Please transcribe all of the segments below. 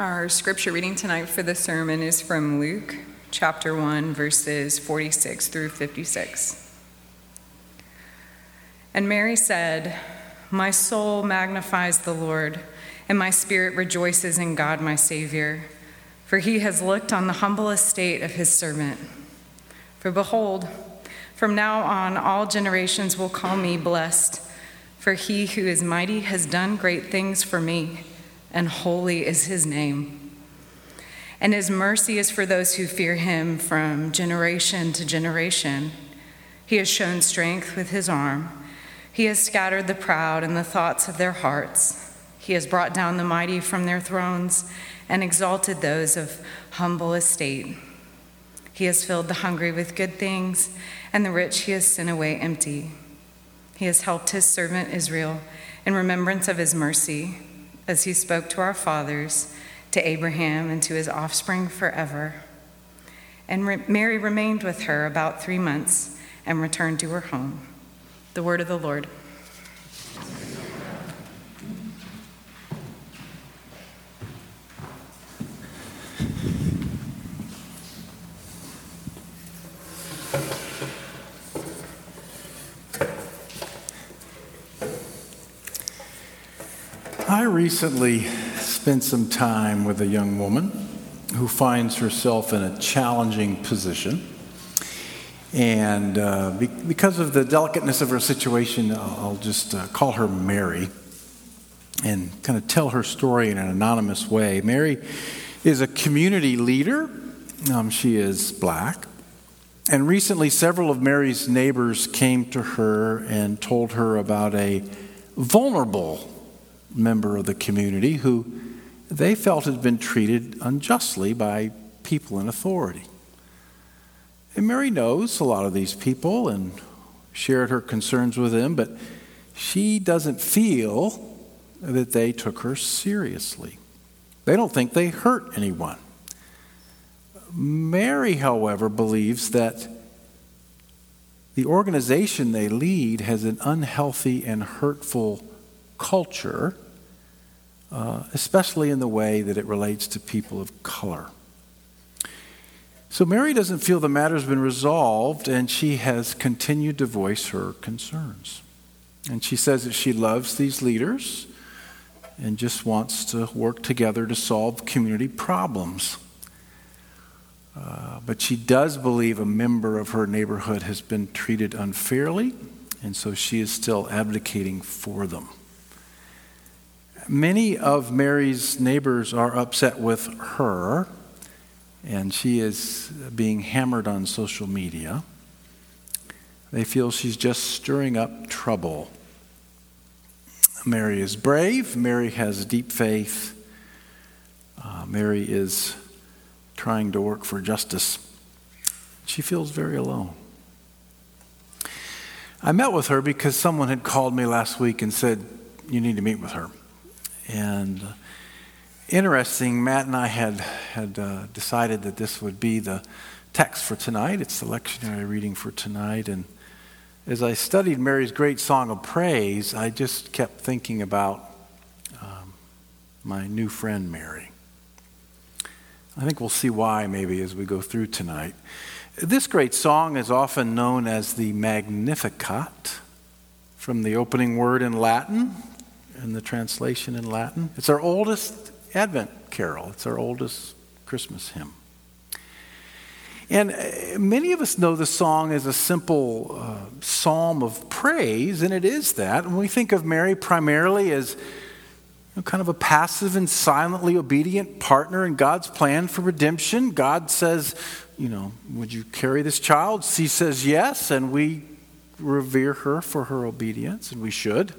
Our scripture reading tonight for the sermon is from Luke chapter 1, verses 46 through 56. And Mary said, "My soul magnifies the Lord, and my spirit rejoices in God my Savior, for he has looked on the humble estate of his servant. For behold, from now on all generations will call me blessed, for he who is mighty has done great things for me, and holy is his name. And his mercy is for those who fear him from generation to generation. He has shown strength with his arm. He has scattered the proud in the thoughts of their hearts. He has brought down the mighty from their thrones and exalted those of humble estate. He has filled the hungry with good things, and the rich he has sent away empty. He has helped his servant Israel in remembrance of his mercy, as he spoke to our fathers, to Abraham and to his offspring forever." And Mary remained with her about 3 months and returned to her home. The word of the Lord. I recently spent some time with a young woman who finds herself in a challenging position. And because of the delicateness of her situation, I'll just call her Mary and kind of tell her story in an anonymous way. Mary is a community leader. She is black. And recently, several of Mary's neighbors came to her and told her about a vulnerable member of the community who they felt had been treated unjustly by people in authority. And Mary knows a lot of these people and shared her concerns with them, but she doesn't feel that they took her seriously. They don't think they hurt anyone. Mary, however, believes that the organization they lead has an unhealthy and hurtful culture, especially in the way that it relates to people of color. So Mary doesn't feel the matter's been resolved, and she has continued to voice her concerns. And she says that she loves these leaders and just wants to work together to solve community problems. But she does believe a member of her neighborhood has been treated unfairly, and so she is still advocating for them. Many of Mary's neighbors are upset with her, and she is being hammered on social media. They feel she's just stirring up trouble. Mary is brave. Mary has deep faith. Mary is trying to work for justice. She feels very alone. I met with her because someone had called me last week and said, "You need to meet with her." And interesting, Matt and I had decided that this would be the text for tonight. It's the lectionary reading for tonight. And as I studied Mary's great song of praise, I just kept thinking about my new friend Mary. I think we'll see why maybe as we go through tonight. This great song is often known as the Magnificat, from the opening word in Latin and the translation in Latin. It's our oldest Advent carol. It's our oldest Christmas hymn. And many of us know the song as a simple psalm of praise, and it is that. And we think of Mary primarily as kind of a passive and silently obedient partner in God's plan for redemption. God says, "Would you carry this child?" She says yes, and we revere her for her obedience, and we should.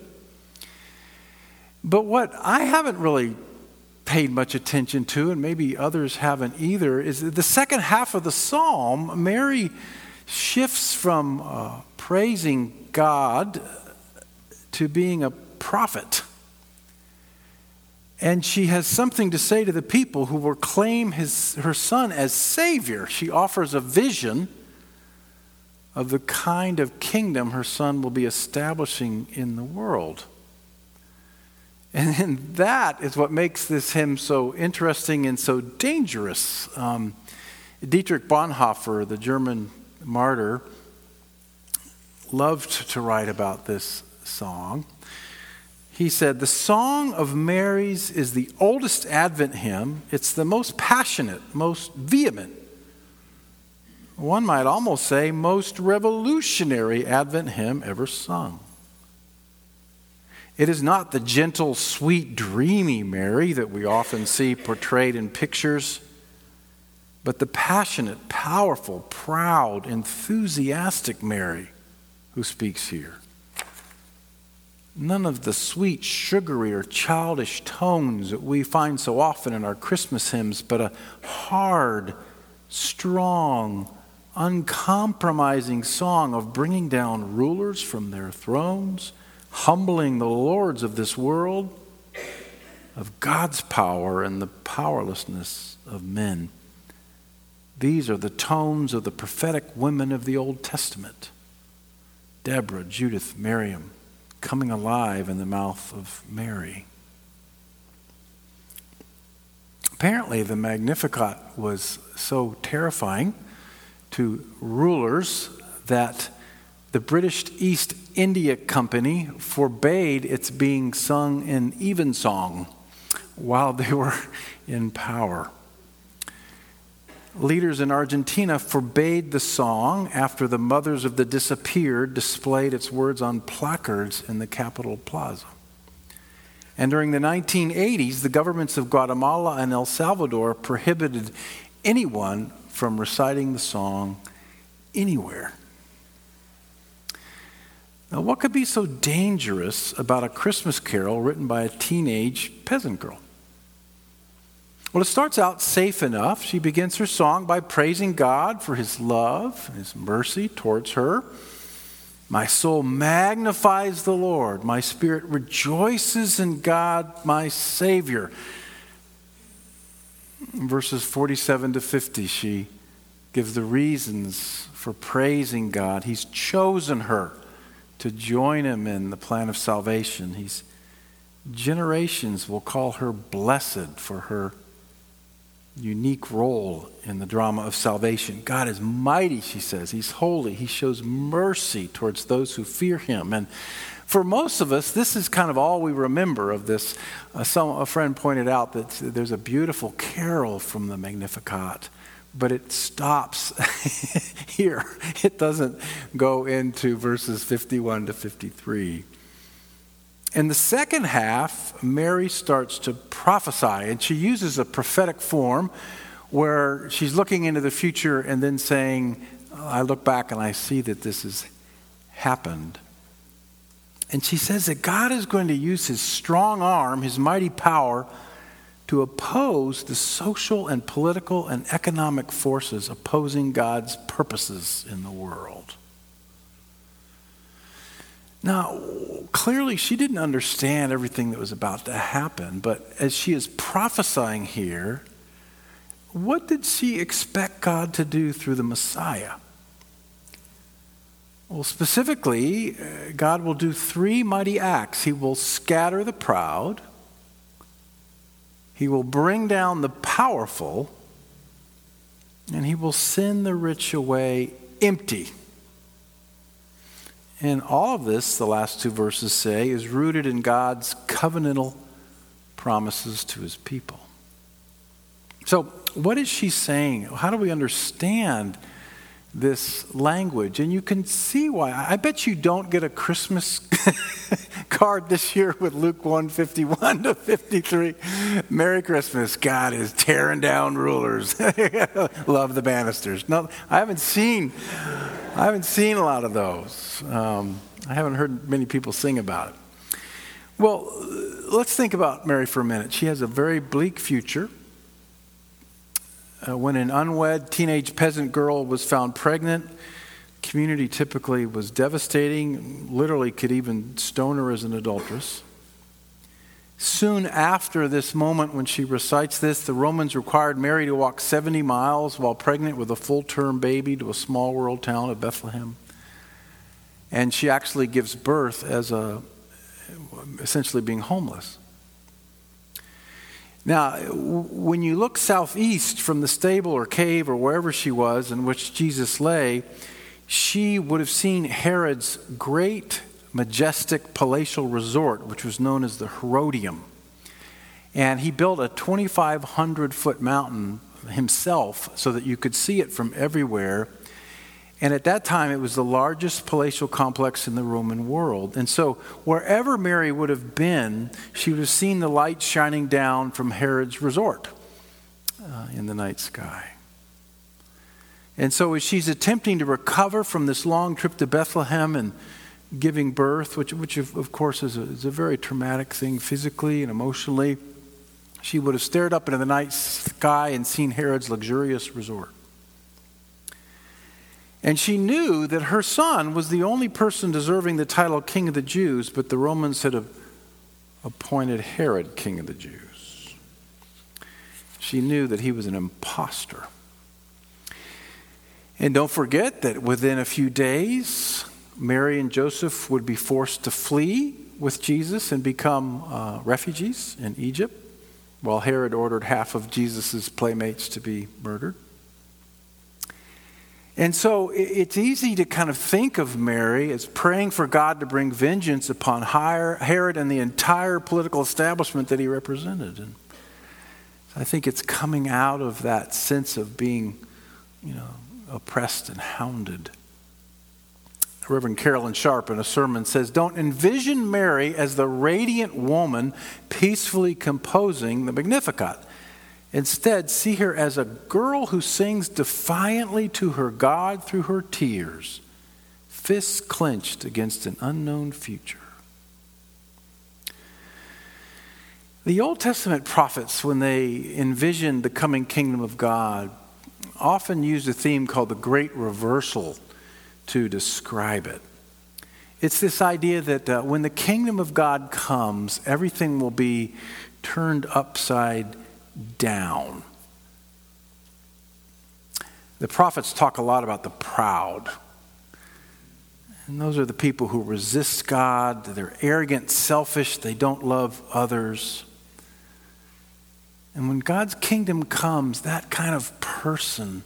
But what I haven't really paid much attention to, and maybe others haven't either, is that the second half of the psalm, Mary shifts from praising God to being a prophet. And she has something to say to the people who will claim her son as Savior. She offers a vision of the kind of kingdom her son will be establishing in the world. And that is what makes this hymn so interesting and so dangerous. Dietrich Bonhoeffer, the German martyr, loved to write about this song. He said, "The Song of Mary's is the oldest Advent hymn. It's the most passionate, most vehement, one might almost say most revolutionary Advent hymn ever sung. It is not the gentle, sweet, dreamy Mary that we often see portrayed in pictures, but the passionate, powerful, proud, enthusiastic Mary who speaks here. None of the sweet, sugary, or childish tones that we find so often in our Christmas hymns, but a hard, strong, uncompromising song of bringing down rulers from their thrones, humbling the lords of this world, of God's power and the powerlessness of men. These are the tones of the prophetic women of the Old Testament. Deborah, Judith, Miriam, coming alive in the mouth of Mary." Apparently, the Magnificat was so terrifying to rulers that the British East India Company forbade its being sung in evensong while they were in power. Leaders in Argentina forbade the song after the mothers of the disappeared displayed its words on placards in the Capitol Plaza. And during the 1980s, the governments of Guatemala and El Salvador prohibited anyone from reciting the song anywhere. Now, what could be so dangerous about a Christmas carol written by a teenage peasant girl? Well, it starts out safe enough. She begins her song by praising God for his love and his mercy towards her. "My soul magnifies the Lord. My spirit rejoices in God, my Savior." In verses 47 to 50, she gives the reasons for praising God. He's chosen her to join him in the plan of salvation. Generations will call her blessed for her unique role in the drama of salvation. "God is mighty," she says. "He's holy. He shows mercy towards those who fear him." And for most of us, this is kind of all we remember of this. A friend pointed out that there's a beautiful carol from the Magnificat, but it stops here. It doesn't go into verses 51 to 53. In the second half, Mary starts to prophesy, and she uses a prophetic form where she's looking into the future and then saying, "I look back and I see that this has happened." And she says that God is going to use his strong arm, his mighty power, to oppose the social and political and economic forces opposing God's purposes in the world. Now, clearly she didn't understand everything that was about to happen, but as she is prophesying here, what did she expect God to do through the Messiah? Well, specifically, God will do three mighty acts. He will scatter the proud, he will bring down the powerful, and he will send the rich away empty. And all of this, the last two verses say, is rooted in God's covenantal promises to his people. So what is she saying? How do we understand this language? And you can see why. I bet you don't get a Christmas card this year with Luke 1:51 to 53. "Merry Christmas. God is tearing down rulers. Love the banisters." No, I haven't seen a lot of those. I haven't heard many people sing about it. Well, let's think about Mary for a minute. She has a very bleak future. When an unwed teenage peasant girl was found pregnant, community typically was devastating, literally could even stone her as an adulteress. Soon after this moment when she recites this, the Romans required Mary to walk 70 miles while pregnant with a full-term baby to a small rural town of Bethlehem. And she actually gives birth as essentially being homeless. Now, when you look southeast from the stable or cave or wherever she was in which Jesus lay, she would have seen Herod's great, majestic palatial resort, which was known as the Herodium. And he built a 2,500-foot mountain himself so that you could see it from everywhere. And at that time, it was the largest palatial complex in the Roman world. And so wherever Mary would have been, she would have seen the light shining down from Herod's resort in the night sky. And so as she's attempting to recover from this long trip to Bethlehem and giving birth, which of course is a very traumatic thing physically and emotionally, she would have stared up into the night sky and seen Herod's luxurious resort. And she knew that her son was the only person deserving the title King of the Jews, but the Romans had appointed Herod King of the Jews. She knew that he was an imposter. And don't forget that within a few days, Mary and Joseph would be forced to flee with Jesus and become refugees in Egypt, while Herod ordered half of Jesus' playmates to be murdered. And so it's easy to kind of think of Mary as praying for God to bring vengeance upon Herod and the entire political establishment that he represented. And I think it's coming out of that sense of being, oppressed and hounded. Reverend Carolyn Sharp in a sermon says, "Don't envision Mary as the radiant woman peacefully composing the Magnificat. Instead, see her as a girl who sings defiantly to her God through her tears, fists clenched against an unknown future." The Old Testament prophets, when they envisioned the coming kingdom of God, often used a theme called the Great Reversal to describe it. It's this idea that when the kingdom of God comes, everything will be turned upside down. The prophets talk a lot about the proud. And those are the people who resist God. They're arrogant, selfish. They don't love others. And when God's kingdom comes, that kind of person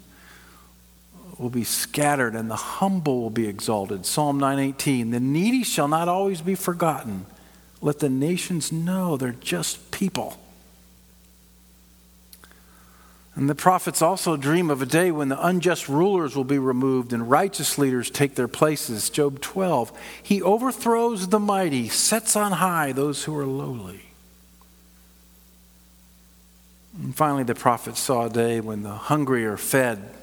will be scattered and the humble will be exalted. Psalm 9:18, "The needy shall not always be forgotten. Let the nations know they're just people." And the prophets also dream of a day when the unjust rulers will be removed and righteous leaders take their places. Job 12, "He overthrows the mighty, sets on high those who are lowly." And finally, the prophets saw a day when the hungry are fed.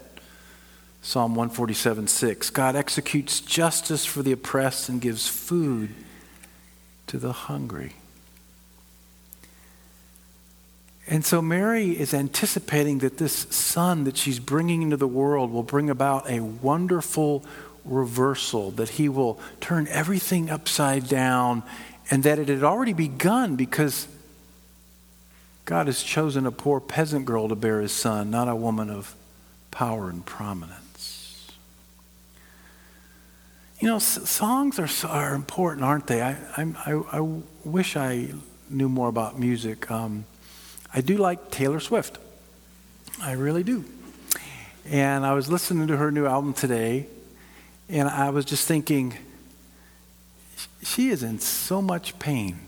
Psalm 147:6, "God executes justice for the oppressed and gives food to the hungry." And so Mary is anticipating that this son that she's bringing into the world will bring about a wonderful reversal, that he will turn everything upside down, and that it had already begun because God has chosen a poor peasant girl to bear his son, not a woman of power and prominence. Songs are important, aren't they? I wish I knew more about music. I do like Taylor Swift. I really do. And I was listening to her new album today, and I was just thinking, she is in so much pain.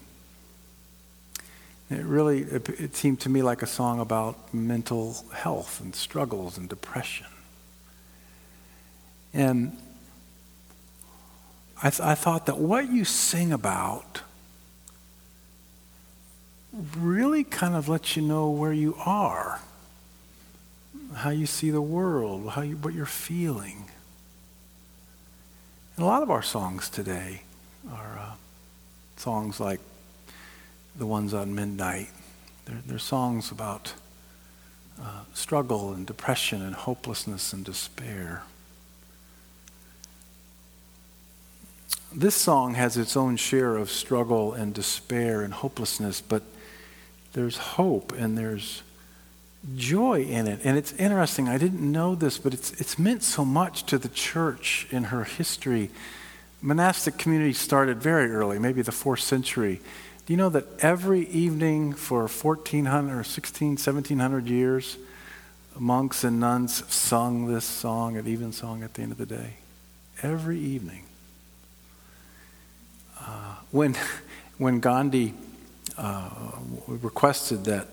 It seemed to me like a song about mental health and struggles and depression. And I thought that what you sing about really kind of lets you know where you are, how you see the world, what you're feeling. And a lot of our songs today are songs like the ones on Midnight. They're songs about struggle and depression and hopelessness and despair. This song has its own share of struggle and despair and hopelessness, but there's hope and there's joy in it. And it's interesting, I didn't know this, but it's meant so much to the church in her history. Monastic communities started very early, maybe the 4th century. Do you know that every evening for 1400 or 1700 years, monks and nuns have sung this song at evensong at the end of the day? Every evening. When Gandhi requested that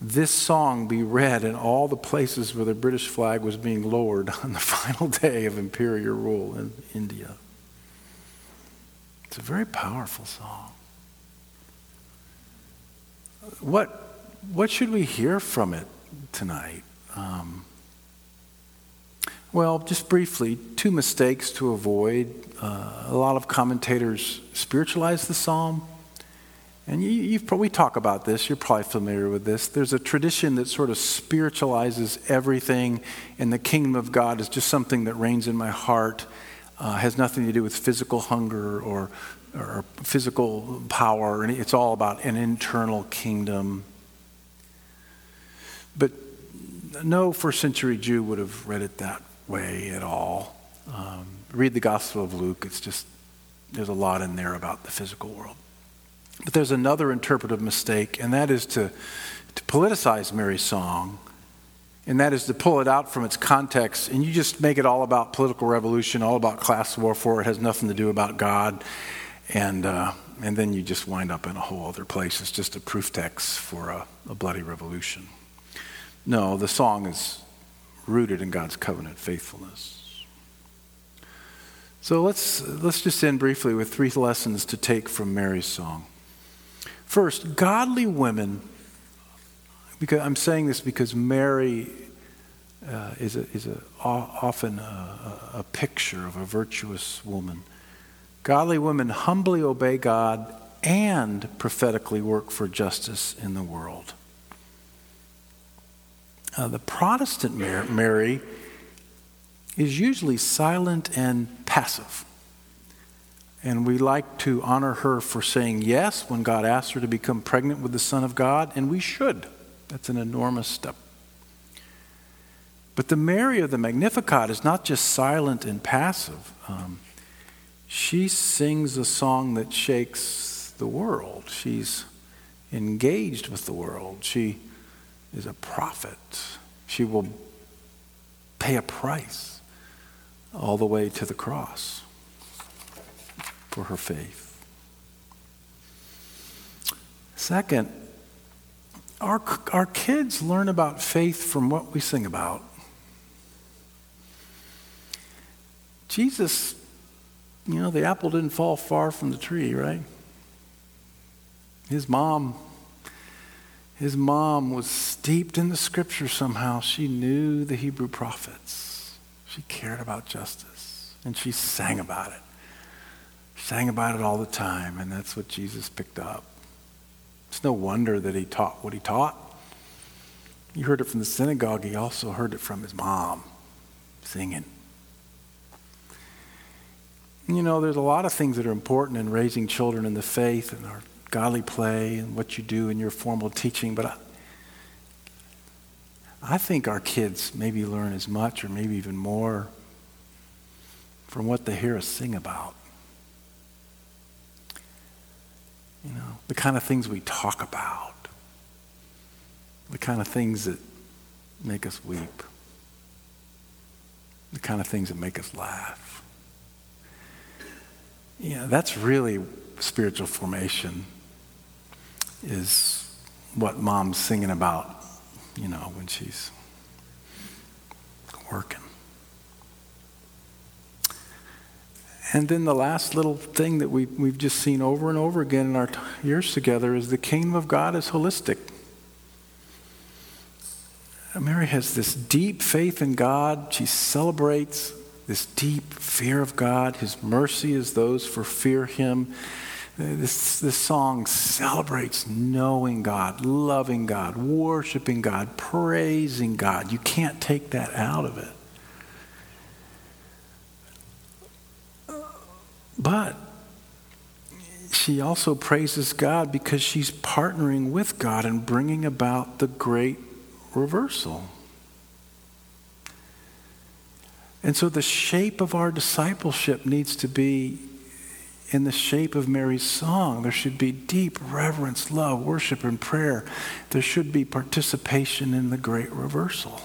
this song be read in all the places where the British flag was being lowered on the final day of imperial rule in India. It's a very powerful song. What should we hear from it tonight? Well, just briefly, two mistakes to avoid. A lot of commentators spiritualize the psalm. And we talk about this. You're probably familiar with this. There's a tradition that sort of spiritualizes everything, and the kingdom of God is just something that reigns in my heart, has nothing to do with physical hunger or physical power. And it's all about an internal kingdom. But no first-century Jew would have read it that way at all. Read the Gospel of Luke. It's just there's a lot in there about the physical world. But there's another interpretive mistake, and that is to politicize Mary's song, and that is to pull it out from its context, and you just make it all about political revolution, all about class warfare. It has nothing to do about God, and then you just wind up in a whole other place. It's just a proof text for a bloody revolution. No, the song is rooted in God's covenant faithfulness. So let's just end briefly with three lessons to take from Mary's song. First, godly women, because I'm saying this because Mary is often a picture of a virtuous woman. Godly women humbly obey God and prophetically work for justice in the world. The Protestant Mary is usually silent and passive. And we like to honor her for saying yes when God asked her to become pregnant with the Son of God, and we should. That's an enormous step. But the Mary of the Magnificat is not just silent and passive. She sings a song that shakes the world. She's engaged with the world. She is a prophet. She will pay a price all the way to the cross for her faith. Second, our kids learn about faith from what we sing about. Jesus, the apple didn't fall far from the tree, right? His mom was steeped in the scripture somehow. She knew the Hebrew prophets. She cared about justice, and she sang about it. She sang about it all the time, and that's what Jesus picked up. It's no wonder that he taught what he taught. You heard it from the synagogue. He also heard it from his mom singing. There's a lot of things that are important in raising children in the faith and our godly play and what you do in your formal teaching, but I think our kids maybe learn as much or maybe even more from what they hear us sing about. The kind of things we talk about. The kind of things that make us weep. The kind of things that make us laugh. That's really spiritual formation, is what mom's singing about when she's working. And then the last little thing that we've just seen over and over again in our years together is the kingdom of God is holistic. Mary has this deep faith in God. She celebrates this deep fear of God. His mercy is those for fear him. This song celebrates knowing God, loving God, worshiping God, praising God. You can't take that out of it. But she also praises God because she's partnering with God and bringing about the great reversal. And so the shape of our discipleship needs to be in the shape of Mary's song. There should be deep reverence, love, worship, and prayer. There should be participation in the great reversal.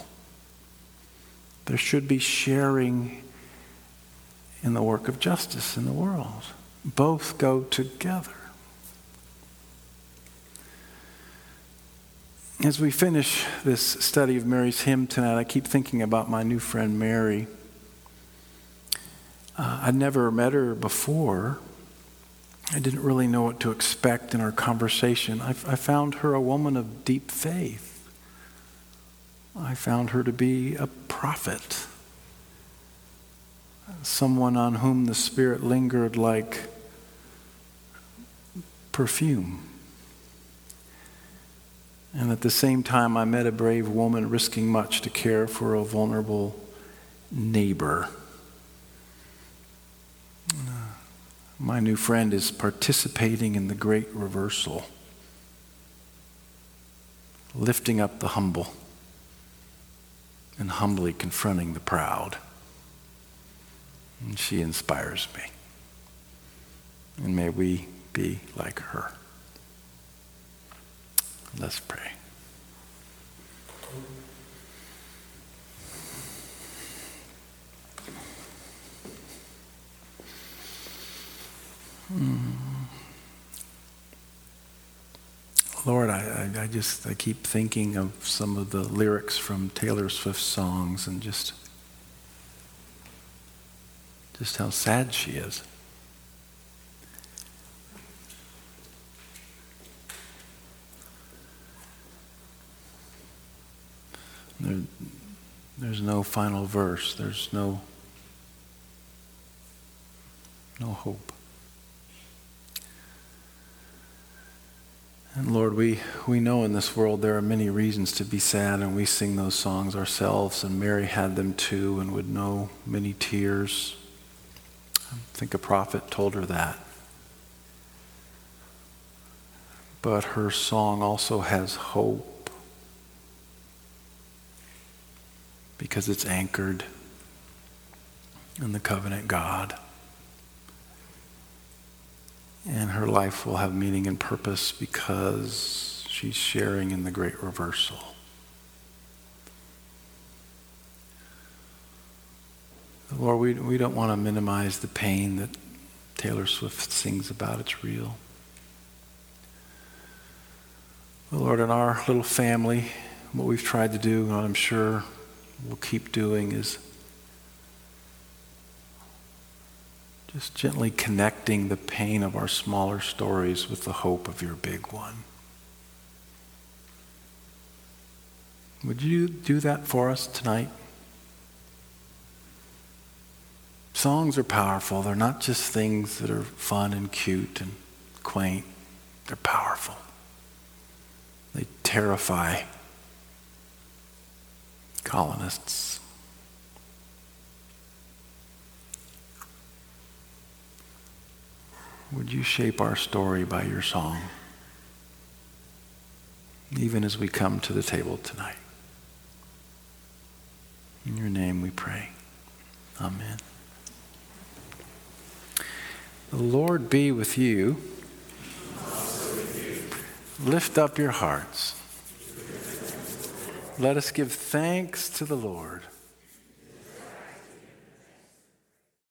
There should be sharing in the work of justice in the world. Both go together. As we finish this study of Mary's hymn tonight, I keep thinking about my new friend Mary. I'd never met her before. I didn't really know what to expect in our conversation. I found her a woman of deep faith. I found her to be a prophet, someone on whom the Spirit lingered like perfume. And at the same time, I met a brave woman risking much to care for a vulnerable neighbor. My new friend is participating in the great reversal, lifting up the humble and humbly confronting the proud. And she inspires me. And may we be like her. Let's pray. Lord, I keep thinking of some of the lyrics from Taylor Swift's songs and just how sad she is. There's no final verse. There's no hope. And Lord, we know in this world there are many reasons to be sad, and we sing those songs ourselves, and Mary had them too and would know many tears. I think a prophet told her that. But her song also has hope, because it's anchored in the covenant God. And her life will have meaning and purpose because she's sharing in the great reversal. Lord, we don't want to minimize the pain that Taylor Swift sings about. It's real. Well, Lord, in our little family, what we've tried to do, and I'm sure we'll keep doing, is just gently connecting the pain of our smaller stories with the hope of your big one. Would you do that for us tonight? Songs are powerful. They're not just things that are fun and cute and quaint. They're powerful. They terrify colonists. Would you shape our story by your song, even as we come to the table tonight? In your name we pray. Amen. The Lord be with you. Also with you. Lift up your hearts. Let us give thanks to the Lord.